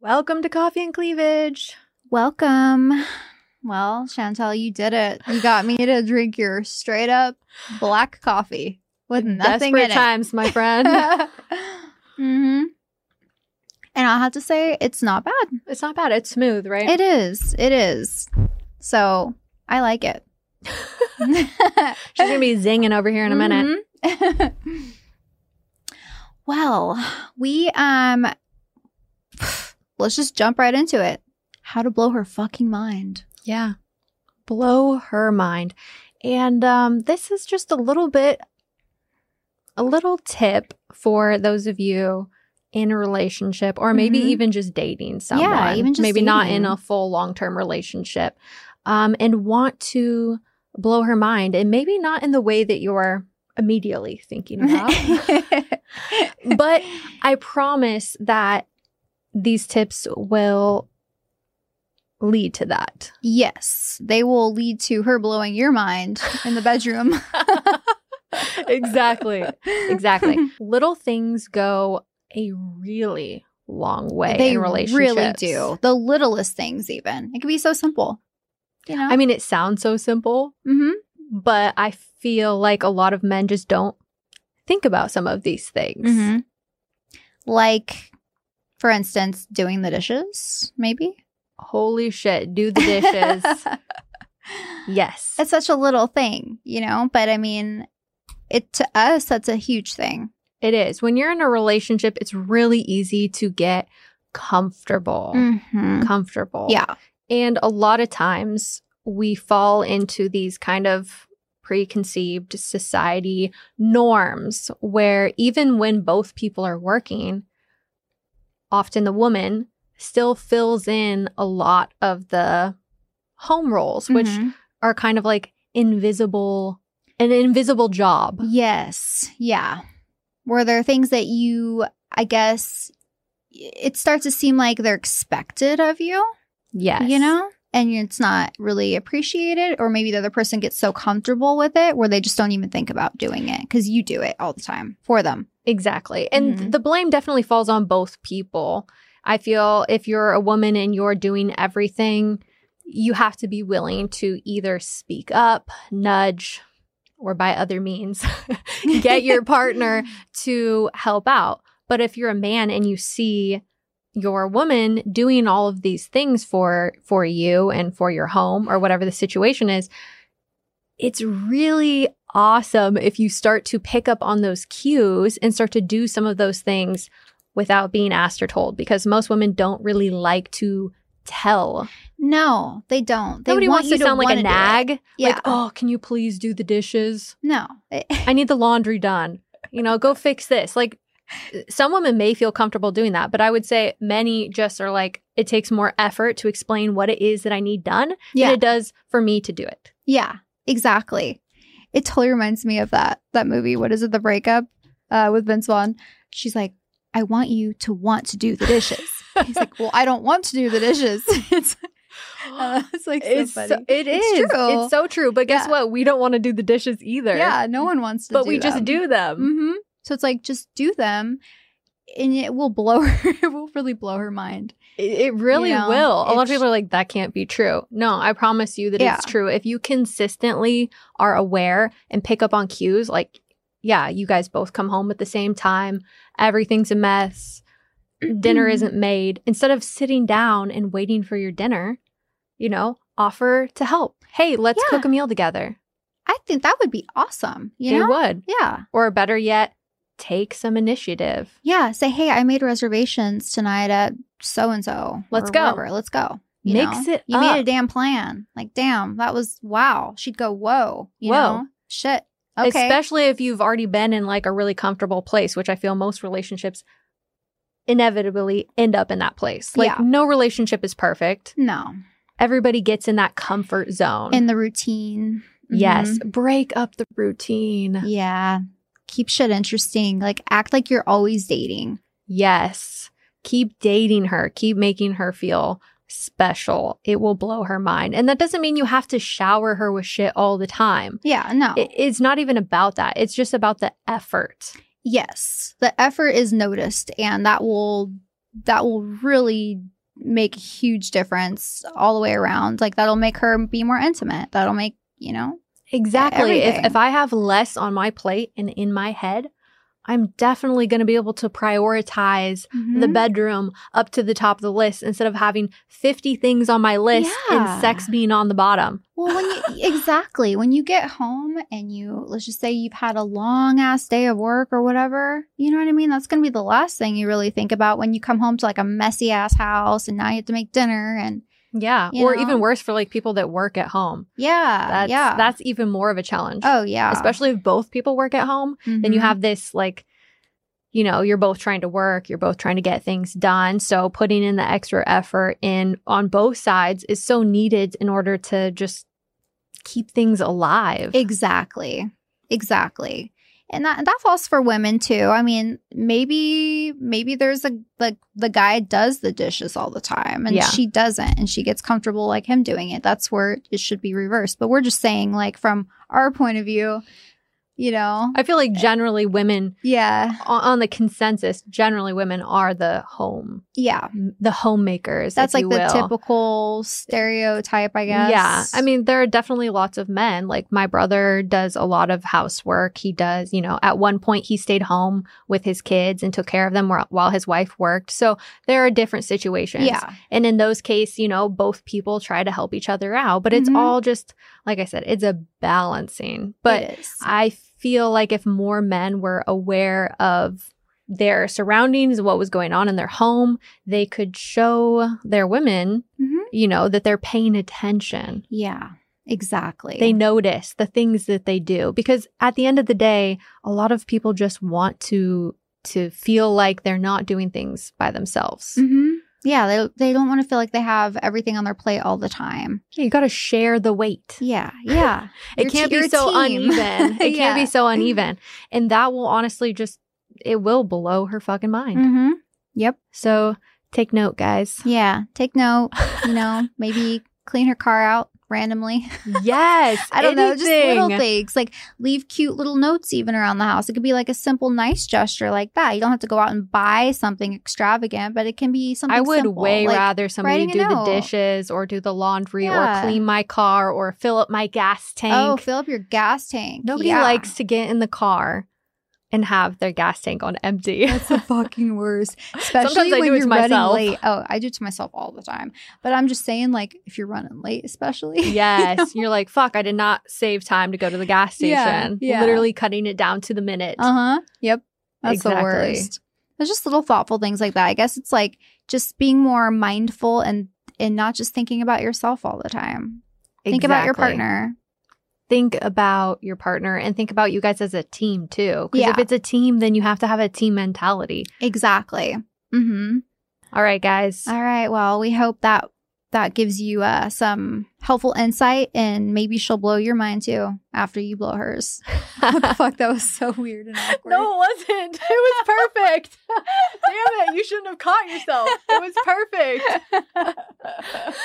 Welcome to Coffee and Cleavage. Welcome. Well, Chantal, you did it. You got me to drink your straight up black coffee with nothing in it. Desperate times, my friend. Mm-hmm. And I'll have to say, it's not bad. It's not bad. It's smooth, right? It is. It is. So I like it. She's going to be zinging over here in a minute. Mm-hmm. Well, we, let's just jump right into it. How to blow her fucking mind. Yeah. Blow her mind. And this is just a little tip for those of you in a relationship or maybe even just dating someone. Yeah, even just maybe dating. Not in a full long-term relationship and want to blow her mind, and maybe not in the way that you're immediately thinking about. But I promise that these tips will lead to that. Yes, they will lead to her blowing your mind in the bedroom. Exactly. Little things go a really long way in relationships. They really do. The littlest things even. It can be so simple. You know? I mean, it sounds so simple, but I feel like a lot of men just don't think about some of these things. Mm-hmm. Like, for instance, doing the dishes, maybe? Holy shit, do the dishes. Yes. It's such a little thing, you know? But I mean, it to us, that's a huge thing. It is. When you're in a relationship, it's really easy to get comfortable. Mm-hmm. Comfortable. Yeah. And a lot of times we fall into these kind of preconceived society norms where even when both people are working, often the woman still fills in a lot of the home roles, which are kind of like an invisible job. Yes. Yeah. Where there are things that you, I guess, it starts to seem like they're expected of you. Yes. You know? And it's not really appreciated, or maybe the other person gets so comfortable with it where they just don't even think about doing it because you do it all the time for them. Exactly. And the blame definitely falls on both people. I feel if you're a woman and you're doing everything, you have to be willing to either speak up, nudge, or by other means, get your partner to help out. But if you're a man and you see your woman doing all of these things for you and for your home or whatever the situation is, it's really awesome if you start to pick up on those cues and start to do some of those things without being asked or told, because most women don't really like to tell. No, they don't. Nobody wants to sound like a nag. Yeah. Like, oh, can you please do the dishes? No. I need the laundry done. You know, go fix this. Like, some women may feel comfortable doing that, but I would say many just are like, it takes more effort to explain what it is that I need done than it does for me to do it. Yeah, exactly. It totally reminds me of that movie. What is it? The Breakup with Vince Vaughn. She's like, I want you to want to do the dishes. He's like, well, I don't want to do the dishes. It's like so funny. It's true. It's so true. But guess what? We don't want to do the dishes either. Yeah, no one wants to do them. But we just do them. Mm-hmm. So it's like, just do them and it will blow her. It will really blow her mind. It really will. A lot of people are like, that can't be true. No, I promise you that it's true. If you consistently are aware and pick up on cues, like, yeah, you guys both come home at the same time. Everything's a mess. Dinner isn't made. Instead of sitting down and waiting for your dinner, you know, offer to help. Hey, let's cook a meal together. I think that would be awesome. You know? Would. Yeah. Or better yet, take some initiative. Yeah. Say, hey, I made reservations tonight at so-and-so. Let's go. Wherever. Let's go. Mix it up. You made a damn plan. Like, damn, that was, wow. She'd go, whoa. You know? Shit. Okay. Especially if you've already been in like a really comfortable place, which I feel most relationships inevitably end up in that place. Like no relationship is perfect. No. Everybody gets in that comfort zone. In the routine. Yes. Break up the routine. Yeah. Keep shit interesting. Like, act like you're always dating. Yes. Keep dating her. Keep making her feel special. It will blow her mind. And that doesn't mean you have to shower her with shit all the time. Yeah, no. It's not even about that. It's just about the effort. Yes. The effort is noticed, and that will that will really make a huge difference all the way around. Like, that'll make her be more intimate. That'll make, you know. Exactly. If I have less on my plate and in my head, I'm definitely going to be able to prioritize the bedroom up to the top of the list instead of having 50 things on my list and sex being on the bottom. Well, when you, exactly. When you get home and you, let's just say you've had a long ass day of work or whatever, you know what I mean? That's going to be the last thing you really think about when you come home to like a messy ass house and now you have to make dinner and. Yeah. Or even worse for like people that work at home. Yeah. That's even more of a challenge. Oh, yeah. Especially if both people work at home. Then you have this like, you know, you're both trying to work. You're both trying to get things done. So putting in the extra effort in on both sides is so needed in order to just keep things alive. Exactly. Exactly. And that falls for women too. I mean, maybe there's a like the guy does the dishes all the time and she doesn't and she gets comfortable like him doing it. That's where it should be reversed. But we're just saying like from our point of view, you know. I feel like generally women on the consensus, generally women are the home. Yeah. The homemakers. That's like the typical stereotype, I guess. Yeah. I mean, there are definitely lots of men. Like my brother does a lot of housework. He does, you know, at one point he stayed home with his kids and took care of them while his wife worked. So there are different situations. Yeah. And in those cases, you know, both people try to help each other out. But it's all just, like I said, it's a balancing. But I feel like if more men were aware of their surroundings, what was going on in their home, they could show their women, you know, that they're paying attention. Yeah, exactly. They notice the things that they do. Because at the end of the day, a lot of people just want to feel like they're not doing things by themselves. Yeah, they don't want to feel like they have everything on their plate all the time. Yeah, you got to share the weight. Yeah, yeah. It can't be so uneven. It can't be so uneven. And that will honestly just, it will blow her fucking mind. Yep. So take note, guys. Yeah, take note. You know, maybe clean her car out randomly. Yes. I don't know, just little things. Like leave cute little notes even around the house. It could be like a simple nice gesture like that. You don't have to go out and buy something extravagant, but it can be something simple. I would way rather somebody do the dishes or do the laundry or clean my car or fill up my gas tank. Oh, fill up your gas tank. Nobody likes to get in the car and have their gas tank on empty. That's the fucking worst. Especially when you're running late. Oh, I do it to myself all the time. But I'm just saying, like, if you're running late, especially. Yes. You know? You're like, fuck, I did not save time to go to the gas station. Yeah. Literally cutting it down to the minute. Yep. That's exactly. The worst. There's just little thoughtful things like that. I guess it's like just being more mindful and not just thinking about yourself all the time. Exactly. Think about your partner. Think about your partner and think about you guys as a team, too. Because if it's a team, then you have to have a team mentality. Exactly. All right, guys. All right. Well, we hope that gives you some helpful insight and maybe she'll blow your mind, too, after you blow hers. Fuck, that was so weird and awkward. No, it wasn't. It was perfect. Damn it. You shouldn't have caught yourself. It was perfect.